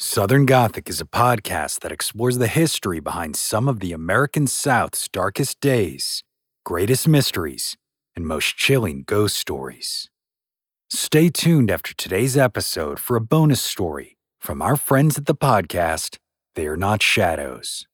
Southern Gothic is a podcast that explores the history behind some of the American South's darkest days, greatest mysteries, and most chilling ghost stories. Stay tuned after today's episode for a bonus story from our friends at the podcast, They Are Not Shadows.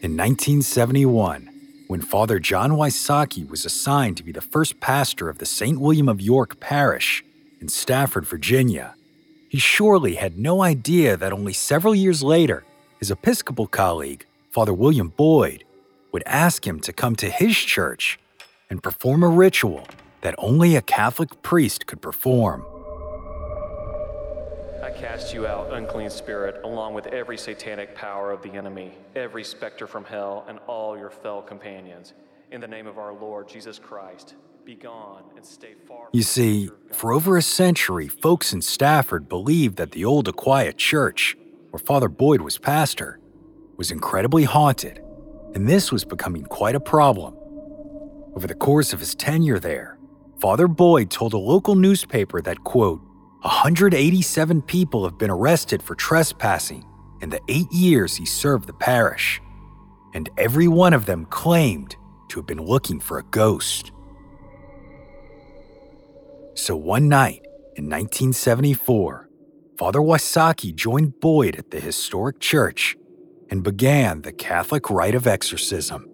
In 1971, when Father John Wysocki was assigned to be the first pastor of the St. William of York Parish in Stafford, Virginia, he surely had no idea that only several years later, his Episcopal colleague, Father William Boyd, would ask him to come to his church and perform a ritual that only a Catholic priest could perform. Cast you out, unclean spirit, along with every satanic power of the enemy, every specter from hell, and all your fell companions. In the name of our Lord Jesus Christ, be gone and stay far. You see, for over a century, folks in Stafford believed that the old Aquia Church, where Father Boyd was pastor, was incredibly haunted, and this was becoming quite a problem. Over the course of his tenure there, Father Boyd told a local newspaper that, quote, 187 people have been arrested for trespassing in the 8 years he served the parish, and every one of them claimed to have been looking for a ghost. So one night in 1974, Father Wysocki joined Boyd at the historic church and began the Catholic rite of exorcism.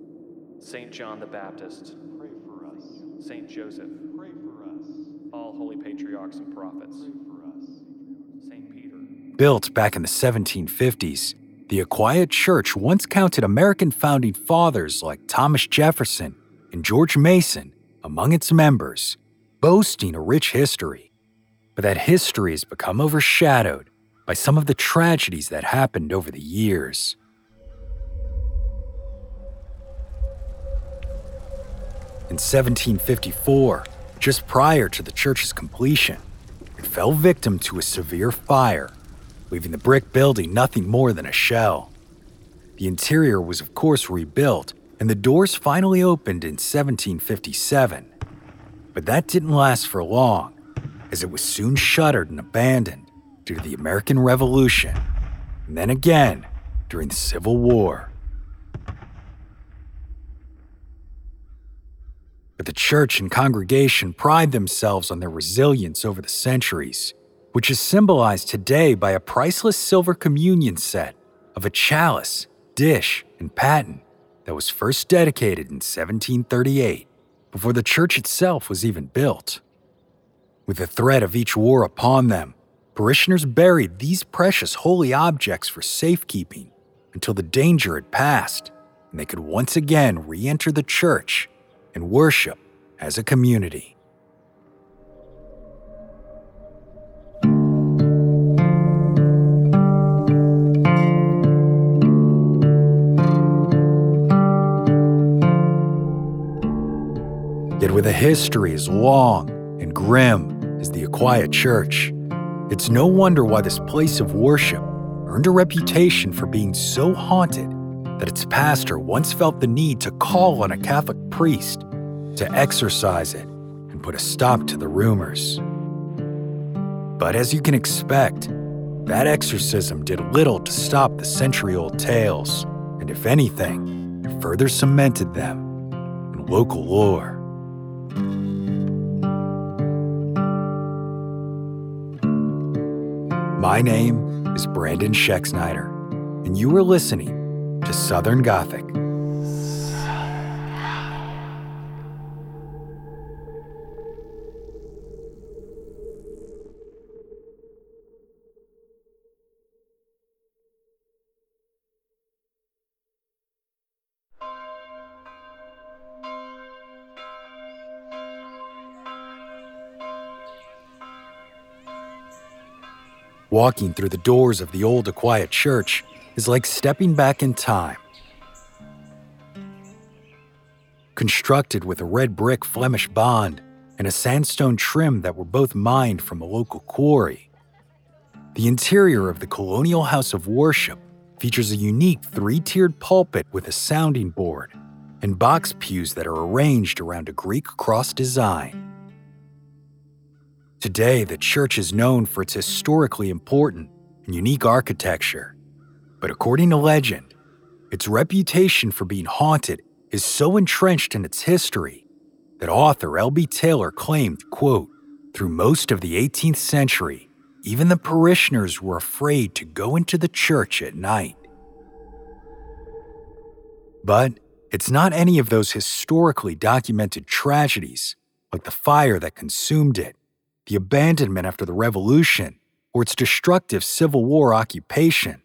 St. John the Baptist, pray for us. St. Joseph, pray for us. All holy patriarchs and prophets. St. Peter. Built back in the 1750s, the Aquia Church once counted American founding fathers like Thomas Jefferson and George Mason among its members, boasting a rich history. But that history has become overshadowed by some of the tragedies that happened over the years. In 1754, just prior to the church's completion, it fell victim to a severe fire, leaving the brick building nothing more than a shell. The interior was, of course, rebuilt, and the doors finally opened in 1757. But that didn't last for long, as it was soon shuttered and abandoned due to the American Revolution, and then again during the Civil War. But the church and congregation pride themselves on their resilience over the centuries, which is symbolized today by a priceless silver communion set of a chalice, dish, and paten that was first dedicated in 1738, before the church itself was even built. With the threat of each war upon them, parishioners buried these precious holy objects for safekeeping until the danger had passed and they could once again re-enter the church and worship as a community. Yet with a history as long and grim is the Aquia Church. It's no wonder why this place of worship earned a reputation for being so haunted that its pastor once felt the need to call on a Catholic priest to exorcise it and put a stop to the rumors. But as you can expect, that exorcism did little to stop the century-old tales, and if anything, it further cemented them in local lore. My name is Brandon Schecksnider, and you are listening to Southern Gothic. Walking through the doors of the old Aquia Church is like stepping back in time. Constructed with a red brick Flemish bond and a sandstone trim that were both mined from a local quarry, the interior of the colonial house of worship features a unique three-tiered pulpit with a sounding board and box pews that are arranged around a Greek cross design. Today, the church is known for its historically important and unique architecture. But according to legend, its reputation for being haunted is so entrenched in its history that author L.B. Taylor claimed, quote, "Through most of the 18th century, even the parishioners were afraid to go into the church at night." But it's not any of those historically documented tragedies, like the fire that consumed it, the abandonment after the Revolution, or its destructive Civil War occupation,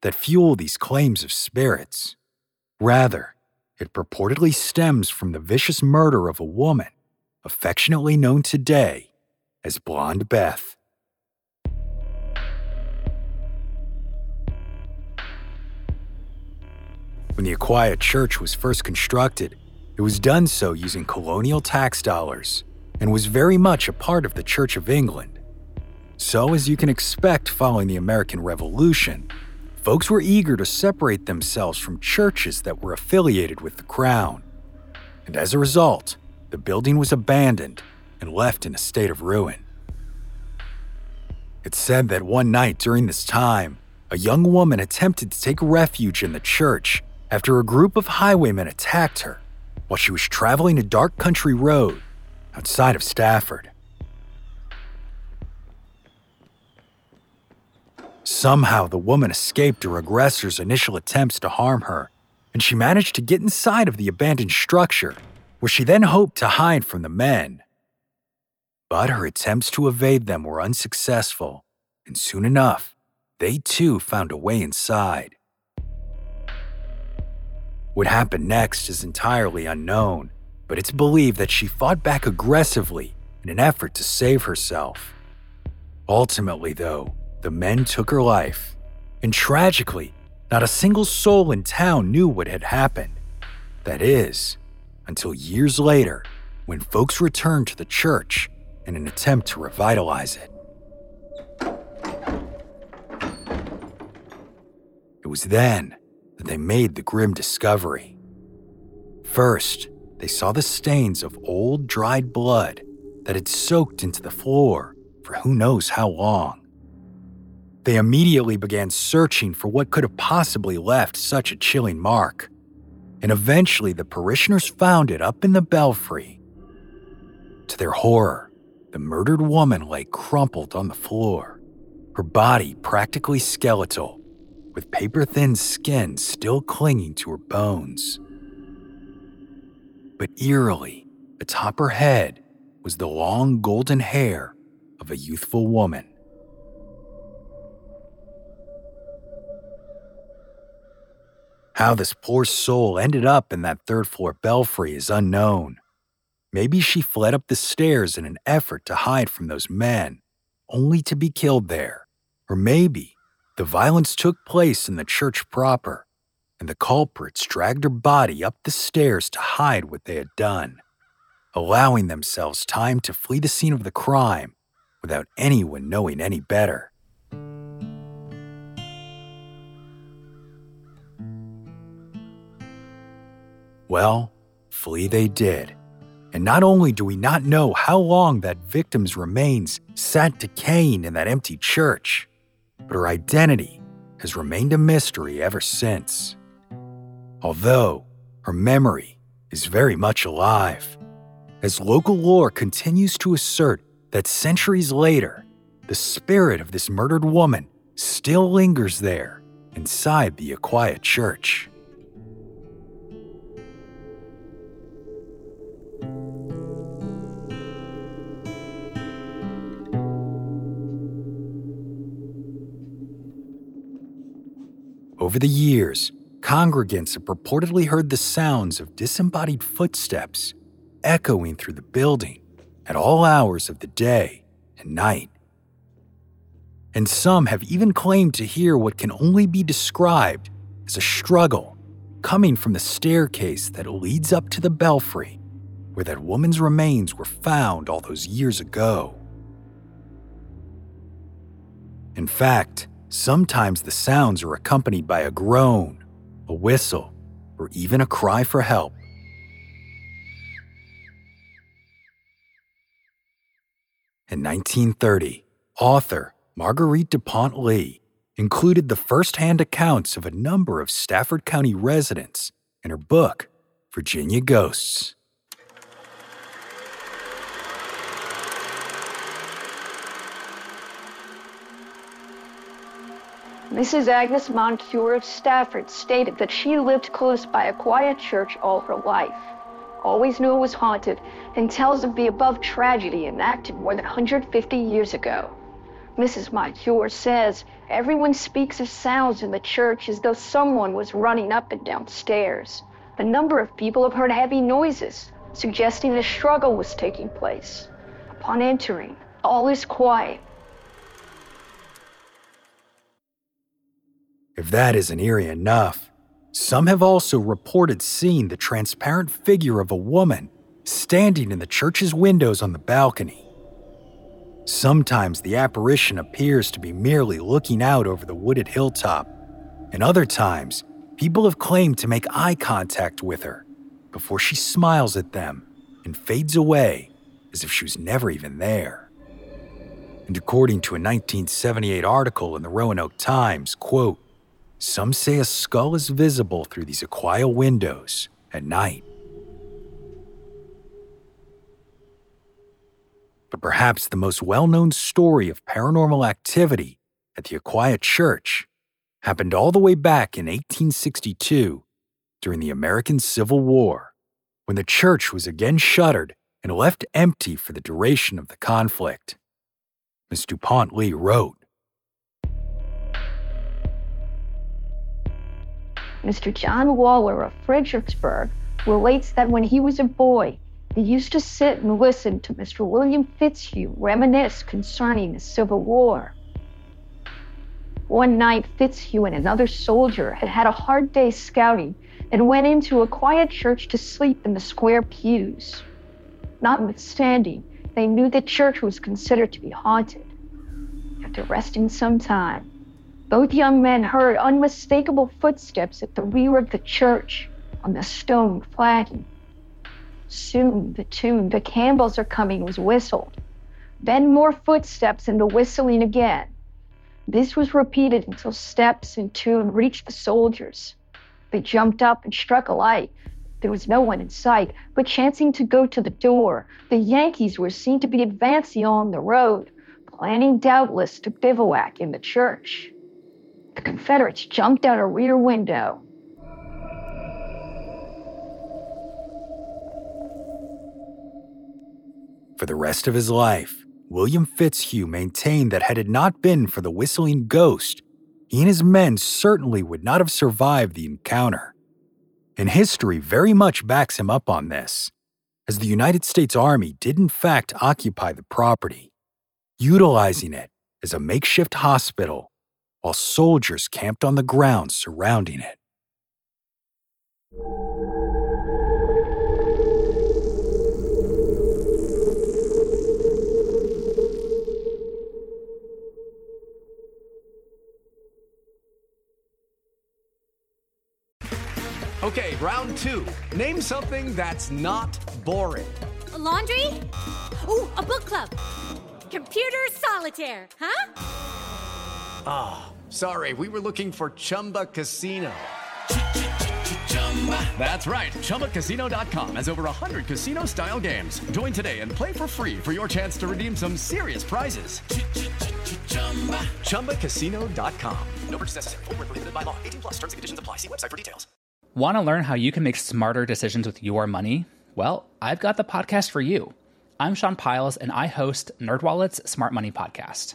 that fuel these claims of spirits. Rather, it purportedly stems from the vicious murder of a woman, affectionately known today as Blonde Beth. When the Aquia Church was first constructed, it was done so using colonial tax dollars, and was very much a part of the Church of England. So, as you can expect following the American Revolution, folks were eager to separate themselves from churches that were affiliated with the crown. And as a result, the building was abandoned and left in a state of ruin. It's said that one night during this time, a young woman attempted to take refuge in the church after a group of highwaymen attacked her while she was traveling a dark country road outside of Stafford. Somehow, the woman escaped her aggressors' initial attempts to harm her, and she managed to get inside of the abandoned structure, where she then hoped to hide from the men. But her attempts to evade them were unsuccessful, and soon enough, they too found a way inside. What happened next is entirely unknown, but it's believed that she fought back aggressively in an effort to save herself. Ultimately, though, the men took her life, and tragically, not a single soul in town knew what had happened. That is, until years later, when folks returned to the church in an attempt to revitalize it. It was then that they made the grim discovery. First, they saw the stains of old, dried blood that had soaked into the floor for who knows how long. They immediately began searching for what could have possibly left such a chilling mark, and eventually the parishioners found it up in the belfry. To their horror, the murdered woman lay crumpled on the floor, her body practically skeletal, with paper-thin skin still clinging to her bones. But eerily, atop her head was the long golden hair of a youthful woman. How this poor soul ended up in that third-floor belfry is unknown. Maybe she fled up the stairs in an effort to hide from those men, only to be killed there. Or maybe the violence took place in the church proper, and the culprits dragged her body up the stairs to hide what they had done, allowing themselves time to flee the scene of the crime without anyone knowing any better. Well, flee they did. And not only do we not know how long that victim's remains sat decaying in that empty church, but her identity has remained a mystery ever since. Although her memory is very much alive, as local lore continues to assert that centuries later, the spirit of this murdered woman still lingers there inside the Aquia Church. Over the years, congregants have purportedly heard the sounds of disembodied footsteps echoing through the building at all hours of the day and night. And some have even claimed to hear what can only be described as a struggle coming from the staircase that leads up to the belfry where that woman's remains were found all those years ago. In fact, sometimes the sounds are accompanied by a groan, a whistle, or even a cry for help. In 1930, author Marguerite DuPont Lee included the first-hand accounts of a number of Stafford County residents in her book, Virginia Ghosts. Mrs. Agnes Moncure of Stafford stated that she lived close by a quiet church all her life, always knew it was haunted, and tells of the above tragedy enacted more than 150 years ago. Mrs. Moncure says, everyone speaks of sounds in the church as though someone was running up and down stairs. A number of people have heard heavy noises, suggesting a struggle was taking place. Upon entering, all is quiet. If that isn't eerie enough, some have also reported seeing the transparent figure of a woman standing in the church's windows on the balcony. Sometimes the apparition appears to be merely looking out over the wooded hilltop, and other times people have claimed to make eye contact with her before she smiles at them and fades away as if she was never even there. And according to a 1978 article in the Roanoke Times, quote, some say a skull is visible through these Aquia windows at night. But perhaps the most well-known story of paranormal activity at the Aquia Church happened all the way back in 1862 during the American Civil War, when the church was again shuttered and left empty for the duration of the conflict. Ms. DuPont Lee wrote, Mr. John Waller of Fredericksburg relates that when he was a boy, he used to sit and listen to Mr. William Fitzhugh reminisce concerning the Civil War. One night, Fitzhugh and another soldier had had a hard day scouting and went into a quiet church to sleep in the square pews. Notwithstanding, they knew the church was considered to be haunted. After resting some time, both young men heard unmistakable footsteps at the rear of the church on the stone flagging. Soon the tune, The Campbells Are Coming, was whistled. Then more footsteps and the whistling again. This was repeated until steps and tune reached the soldiers. They jumped up and struck a light. There was no one in sight, but chancing to go to the door, the Yankees were seen to be advancing on the road, planning doubtless to bivouac in the church. The Confederates jumped out a rear window. For the rest of his life, William Fitzhugh maintained that had it not been for the whistling ghost, he and his men certainly would not have survived the encounter. And history very much backs him up on this, as the United States Army did in fact occupy the property, utilizing it as a makeshift hospital while soldiers camped on the ground surrounding it. Okay, round two. Name something that's not boring. A laundry? Ooh, a book club. Computer solitaire, huh? Ah, oh, sorry. We were looking for Chumba Casino. That's right. ChumbaCasino.com has over 100 casino-style games. Join today and play for free for your chance to redeem some serious prizes. ChumbaCasino.com. No purchase necessary. Void where prohibited by law. 18+. Terms and conditions apply. See website for details. Want to learn how you can make smarter decisions with your money? Well, I've got the podcast for you. I'm Sean Piles, and I host NerdWallet's Smart Money Podcast.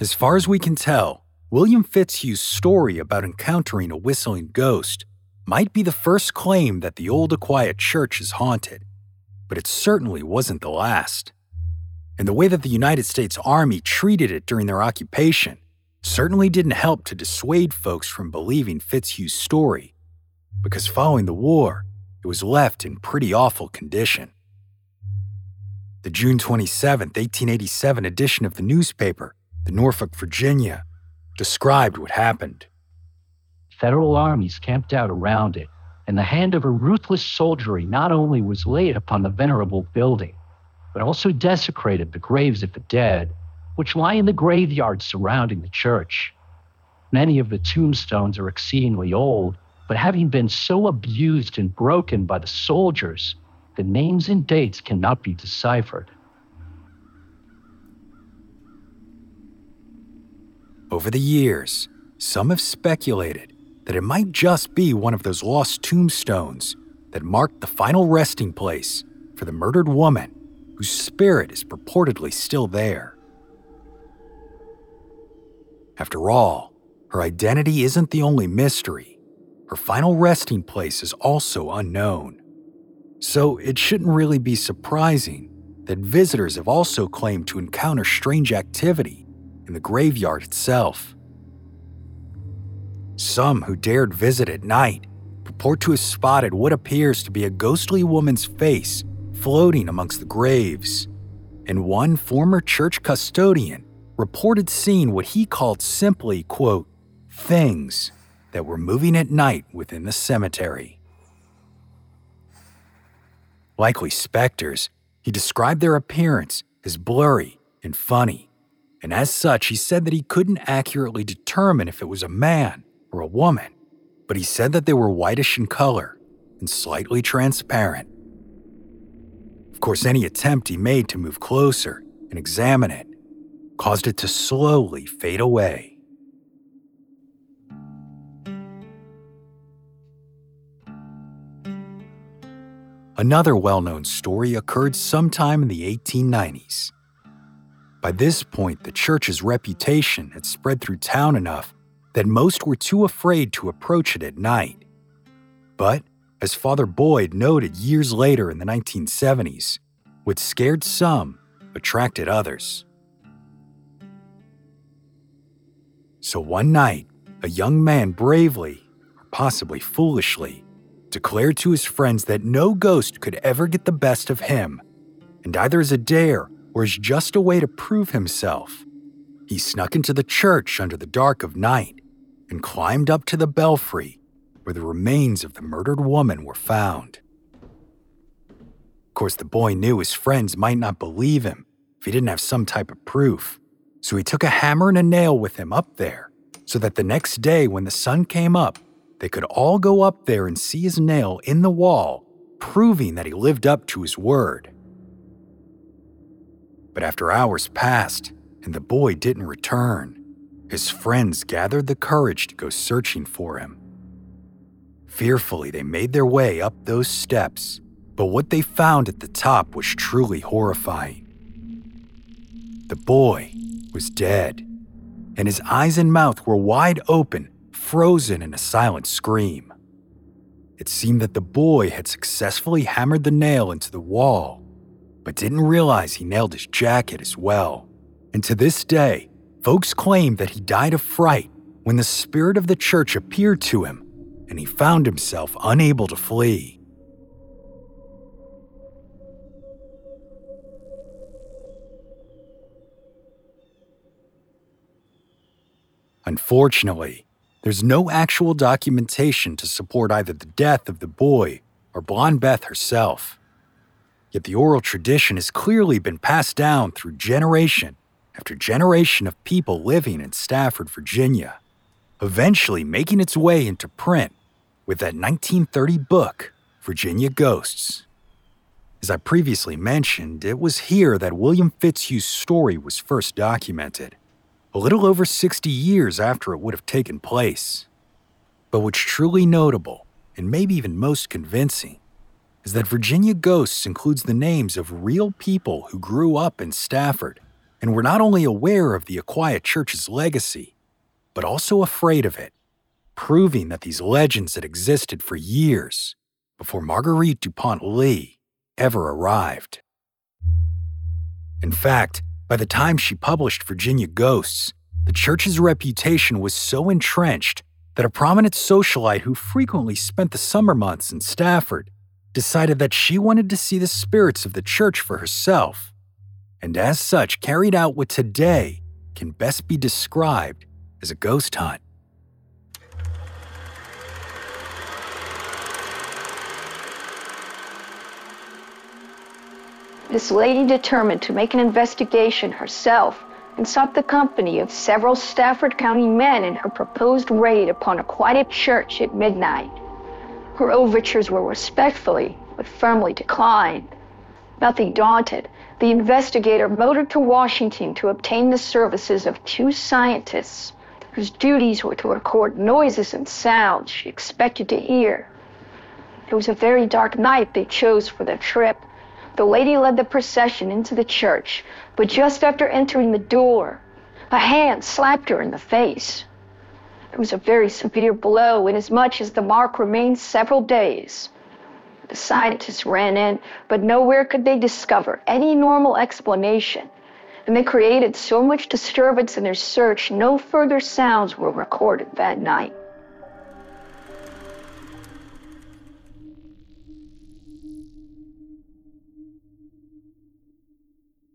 As far as we can tell, William Fitzhugh's story about encountering a whistling ghost might be the first claim that the old Aquia Church is haunted, but it certainly wasn't the last. And the way that the United States Army treated it during their occupation certainly didn't help to dissuade folks from believing Fitzhugh's story, because following the war, it was left in pretty awful condition. The June 27, 1887 edition of the newspaper, the Norfolk, Virginia, described what happened. Federal armies camped out around it, and the hand of a ruthless soldiery not only was laid upon the venerable building, but also desecrated the graves of the dead, which lie in the graveyards surrounding the church. Many of the tombstones are exceedingly old, but having been so abused and broken by the soldiers, the names and dates cannot be deciphered. Over the years, some have speculated that it might just be one of those lost tombstones that marked the final resting place for the murdered woman whose spirit is purportedly still there. After all, her identity isn't the only mystery. Her final resting place is also unknown. So it shouldn't really be surprising that visitors have also claimed to encounter strange activity in the graveyard itself. Some who dared visit at night purport to have spotted what appears to be a ghostly woman's face floating amongst the graves, and one former church custodian reported seeing what he called simply, quote, things that were moving at night within the cemetery. Likely specters, he described their appearance as blurry and funny, and as such, he said that he couldn't accurately determine if it was a man or a woman, but he said that they were whitish in color and slightly transparent. Of course, any attempt he made to move closer and examine it caused it to slowly fade away. Another well-known story occurred sometime in the 1890s. By this point, the church's reputation had spread through town enough that most were too afraid to approach it at night. But, as Father Boyd noted years later in the 1970s, what scared some attracted others. So one night, a young man bravely, or possibly foolishly, declared to his friends that no ghost could ever get the best of him, and either as a dare or as just a way to prove himself, he snuck into the church under the dark of night and climbed up to the belfry where the remains of the murdered woman were found. Of course, the boy knew his friends might not believe him if he didn't have some type of proof. So he took a hammer and a nail with him up there so that the next day when the sun came up, they could all go up there and see his nail in the wall, proving that he lived up to his word. But after hours passed and the boy didn't return, his friends gathered the courage to go searching for him. Fearfully, they made their way up those steps, but what they found at the top was truly horrifying. The boy was dead, and his eyes and mouth were wide open, frozen in a silent scream. It seemed that the boy had successfully hammered the nail into the wall, but didn't realize he nailed his jacket as well. And to this day, folks claim that he died of fright when the spirit of the church appeared to him and he found himself unable to flee. Unfortunately, there's no actual documentation to support either the death of the boy or Blonde Beth herself. Yet the oral tradition has clearly been passed down through generation after generation of people living in Stafford, Virginia, eventually making its way into print with that 1930 book, Virginia Ghosts. As I previously mentioned, it was here that William Fitzhugh's story was first documented, a little over 60 years after it would have taken place. But what's truly notable, and maybe even most convincing, is that Virginia Ghosts includes the names of real people who grew up in Stafford and were not only aware of the Aquia Church's legacy, but also afraid of it, proving that these legends had existed for years before Marguerite DuPont Lee ever arrived. In fact, by the time she published Virginia Ghosts, the church's reputation was so entrenched that a prominent socialite who frequently spent the summer months in Stafford decided that she wanted to see the spirits of the church for herself, and as such carried out what today can best be described as a ghost hunt. This lady determined to make an investigation herself and sought the company of several Stafford County men in her proposed raid upon a quiet church at midnight. Her overtures were respectfully but firmly declined. Nothing daunted, the investigator motored to Washington to obtain the services of two scientists whose duties were to record noises and sounds she expected to hear. It was a very dark night they chose for their trip. The lady led the procession into the church, but just after entering the door, a hand slapped her in the face. It was a very severe blow, inasmuch as the mark remained several days. The scientists ran in, but nowhere could they discover any normal explanation, and they created so much disturbance in their search, no further sounds were recorded that night.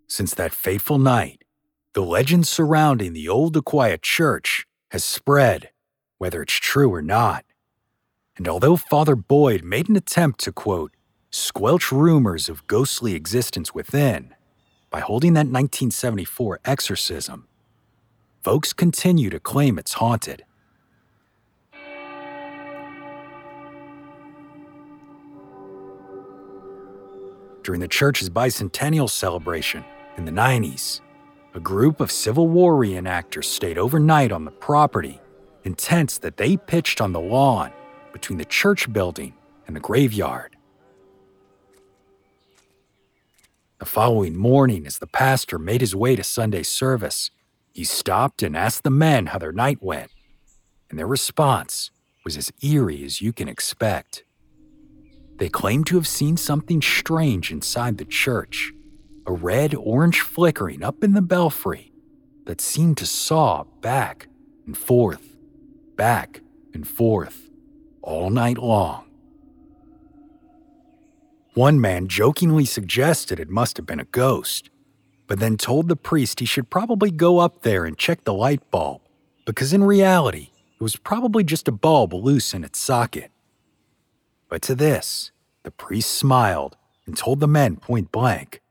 Since that fateful night, the legend surrounding the old Aquia Church has spread, whether it's true or not. And although Father Boyd made an attempt to, quote, squelch rumors of ghostly existence within by holding that 1974 exorcism, folks continue to claim it's haunted. During the church's bicentennial celebration in the 90s, a group of Civil War reenactors stayed overnight on the property in tents that they pitched on the lawn between the church building and the graveyard. The following morning, as the pastor made his way to Sunday service, he stopped and asked the men how their night went, and their response was as eerie as you can expect. They claimed to have seen something strange inside the church, a red-orange flickering up in the belfry that seemed to saw back and forth, back and forth, all night long. One man jokingly suggested it must have been a ghost, but then told the priest he should probably go up there and check the light bulb, because in reality, it was probably just a bulb loose in its socket. But to this, the priest smiled and told the men point blank,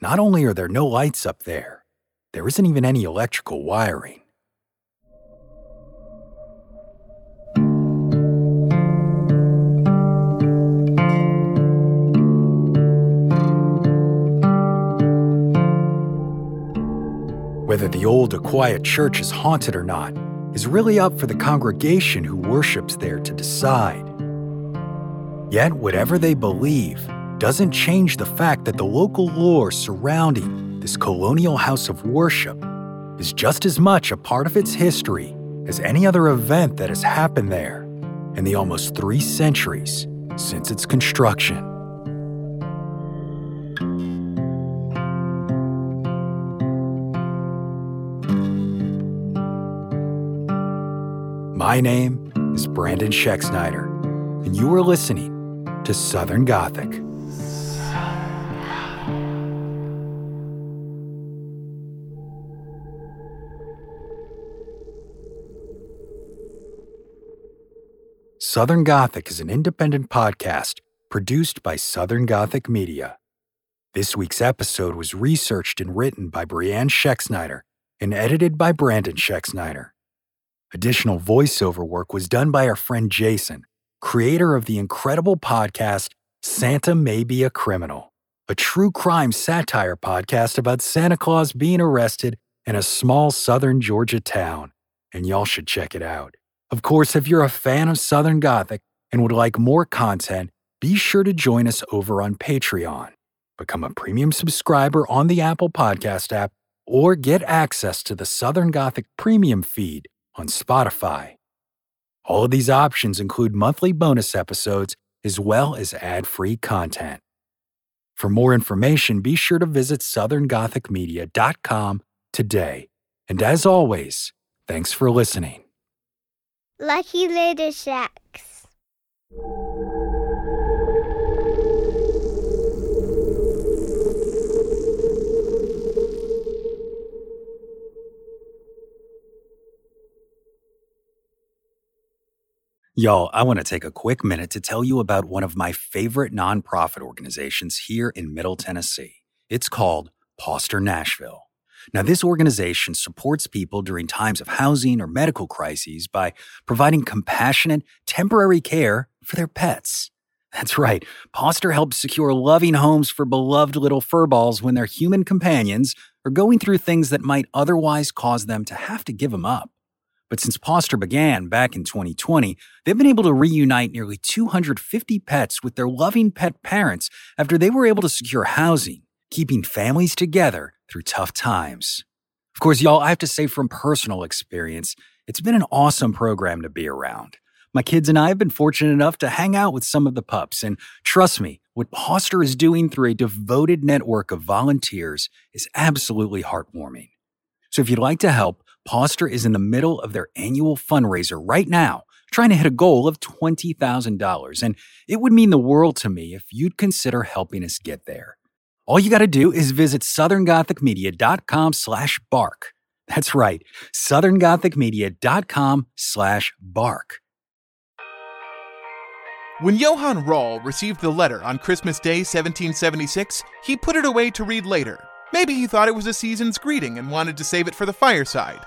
"Not only are there no lights up there, there isn't even any electrical wiring." Whether the old Aquia Church is haunted or not is really up for the congregation who worships there to decide. Yet whatever they believe doesn't change the fact that the local lore surrounding this colonial house of worship is just as much a part of its history as any other event that has happened there in the almost 3 centuries since its construction. My name is Brandon Schecksnider, and you are listening to Southern Gothic. Southern Gothic is an independent podcast produced by Southern Gothic Media. This week's episode was researched and written by Brianne Schecksnider and edited by Brandon Schecksnider. Additional voiceover work was done by our friend Jason, creator of the incredible podcast Santa May Be a Criminal, a true crime satire podcast about Santa Claus being arrested in a small southern Georgia town, and y'all should check it out. Of course, if you're a fan of Southern Gothic and would like more content, be sure to join us over on Patreon. Become a premium subscriber on the Apple Podcast app or get access to the Southern Gothic Premium feed on Spotify. All of these options include monthly bonus episodes as well as ad-free content. For more information, be sure to visit southerngothicmedia.com today. And as always, thanks for listening. Lucky Land Slots. Y'all, I want to take a quick minute to tell you about one of my favorite nonprofit organizations here in Middle Tennessee. It's called Foster Nashville. Now, this organization supports people during times of housing or medical crises by providing compassionate, temporary care for their pets. That's right. Foster helps secure loving homes for beloved little furballs when their human companions are going through things that might otherwise cause them to have to give them up. But since Foster began back in 2020, they've been able to reunite nearly 250 pets with their loving pet parents after they were able to secure housing, keeping families together through tough times. Of course, y'all, I have to say from personal experience, it's been an awesome program to be around. My kids and I have been fortunate enough to hang out with some of the pups, and trust me, what Foster is doing through a devoted network of volunteers is absolutely heartwarming. So if you'd like to help, Foster is in the middle of their annual fundraiser right now, trying to hit a goal of $20,000, and it would mean the world to me if you'd consider helping us get there. All you got to do is visit southerngothicmedia.com/bark. That's right, southerngothicmedia.com/bark. When Johann Rahl received the letter on Christmas Day 1776, he put it away to read later. Maybe he thought it was a season's greeting and wanted to save it for the fireside.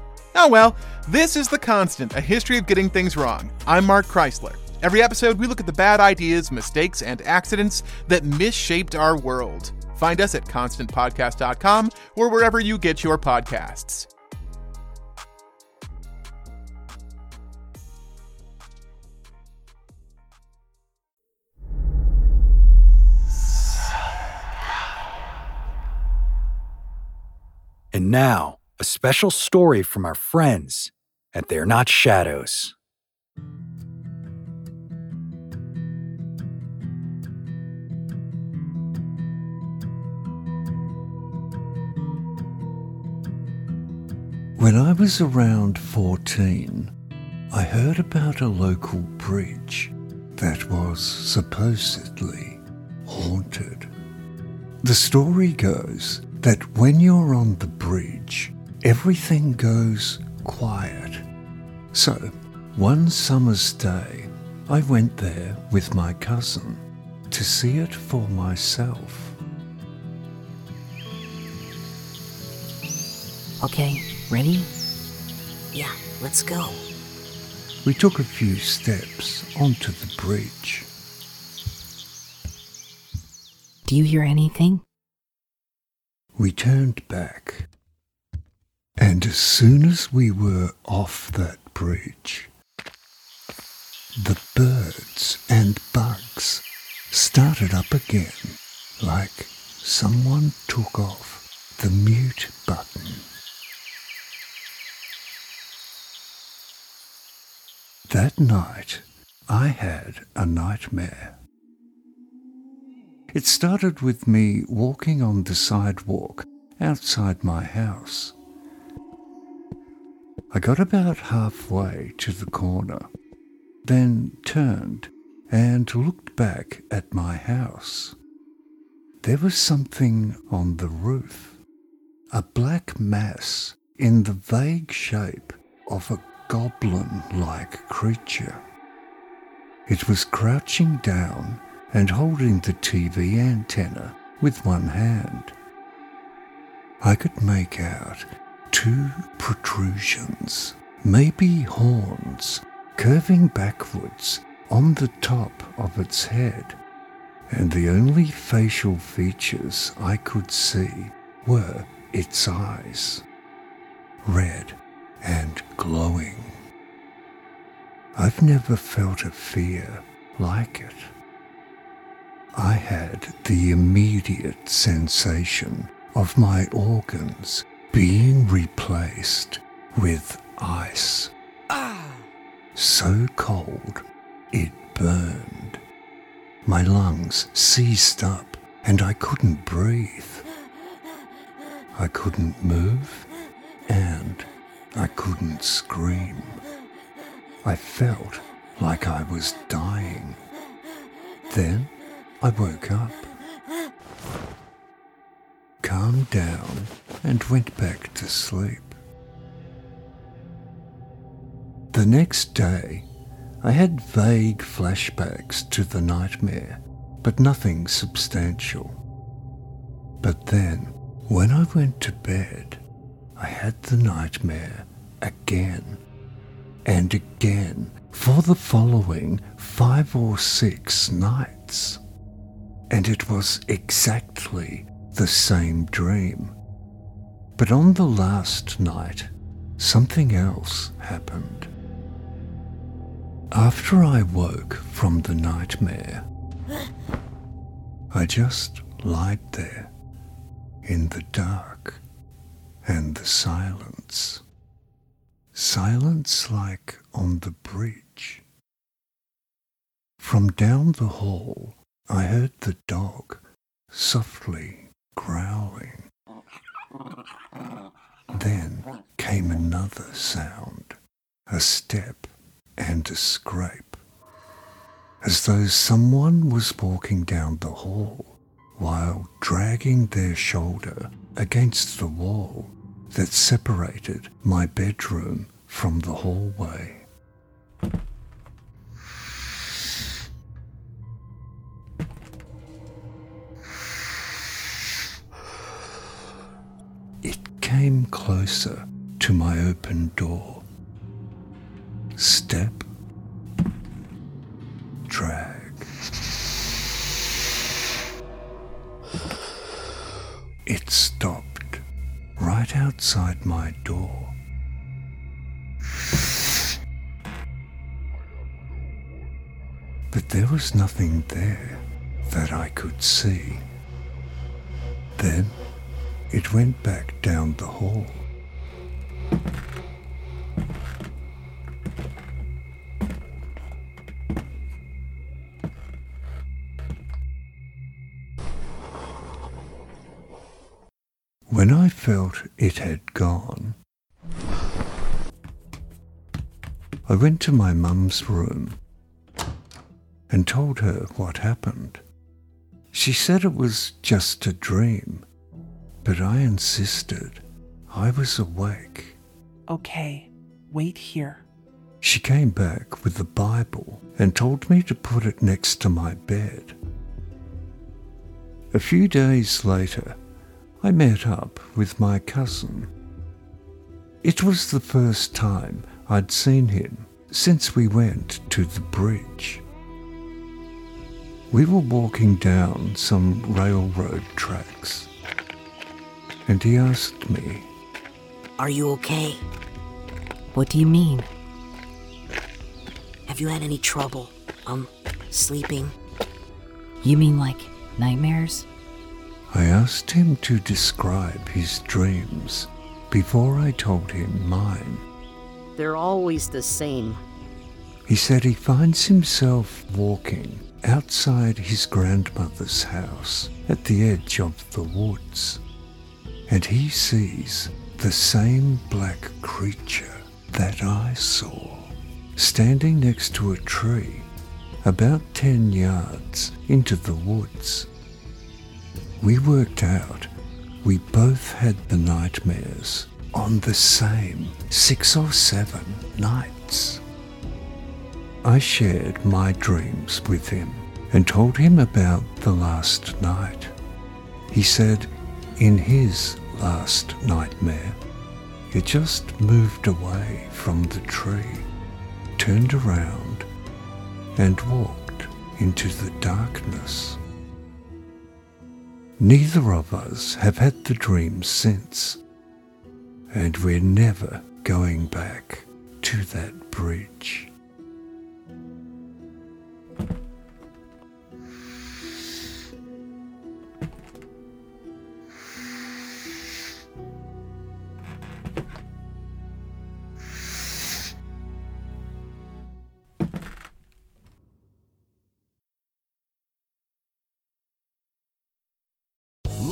Oh well, this is The Constant, a history of getting things wrong. I'm Mark Chrysler. Every episode, we look at the bad ideas, mistakes, and accidents that misshaped our world. Find us at constantpodcast.com or wherever you get your podcasts. And now, a special story from our friends at They Are Not Shadows. When I was around 14, I heard about a local bridge that was supposedly haunted. The story goes that when you're on the bridge, everything goes quiet. So, one summer's day, I went there with my cousin to see it for myself. Okay, ready? Yeah, let's go. We took a few steps onto the bridge. Do you hear anything? We turned back, and as soon as we were off that bridge, the birds and bugs started up again, like someone took off the mute button. That night, I had a nightmare. It started with me walking on the sidewalk outside my house. I got about halfway to the corner, then turned and looked back at my house. There was something on the roof, a black mass in the vague shape of a goblin-like creature. It was crouching down and holding the TV antenna with one hand. I could make out two protrusions, maybe horns, curving backwards on the top of its head, and the only facial features I could see were its eyes, red and glowing. I've never felt a fear like it. I had the immediate sensation of my organs being replaced with ice. Ah! So cold, it burned. My lungs seized up and I couldn't breathe. I couldn't move and I couldn't scream. I felt like I was dying. Then I woke up, calmed down, and went back to sleep. The next day, I had vague flashbacks to the nightmare, but nothing substantial. But then, when I went to bed, I had the nightmare again, and again, for the following 5 or 6 nights. And it was exactly the same dream. But on the last night, something else happened. After I woke from the nightmare, I just lied there in the dark and the silence. Silence like on the bridge. From down the hall, I heard the dog softly growling. Then came another sound, a step and a scrape, as though someone was walking down the hall while dragging their shoulder against the wall that separated my bedroom from the hallway. Came closer to my open door. Step, drag. It stopped right outside my door. But there was nothing there that I could see. Then it went back down the hall. When I felt it had gone, I went to my mum's room and told her what happened. She said it was just a dream, but I insisted. I was awake. Okay, wait here. She came back with the Bible and told me to put it next to my bed. A few days later, I met up with my cousin. It was the first time I'd seen him since we went to the bridge. We were walking down some railroad tracks, and he asked me, "Are you okay?" "What do you mean?" "Have you had any trouble, sleeping?" "You mean like nightmares?" I asked him to describe his dreams before I told him mine. "They're always the same." He said he finds himself walking outside his grandmother's house at the edge of the woods, and he sees the same black creature that I saw standing next to a tree about 10 yards into the woods. We worked out we both had the nightmares on the same 6 or 7 nights. I shared my dreams with him and told him about the last night. He said in his last nightmare, it just moved away from the tree, turned around, and walked into the darkness. Neither of us have had the dream since, and we're never going back to that bridge.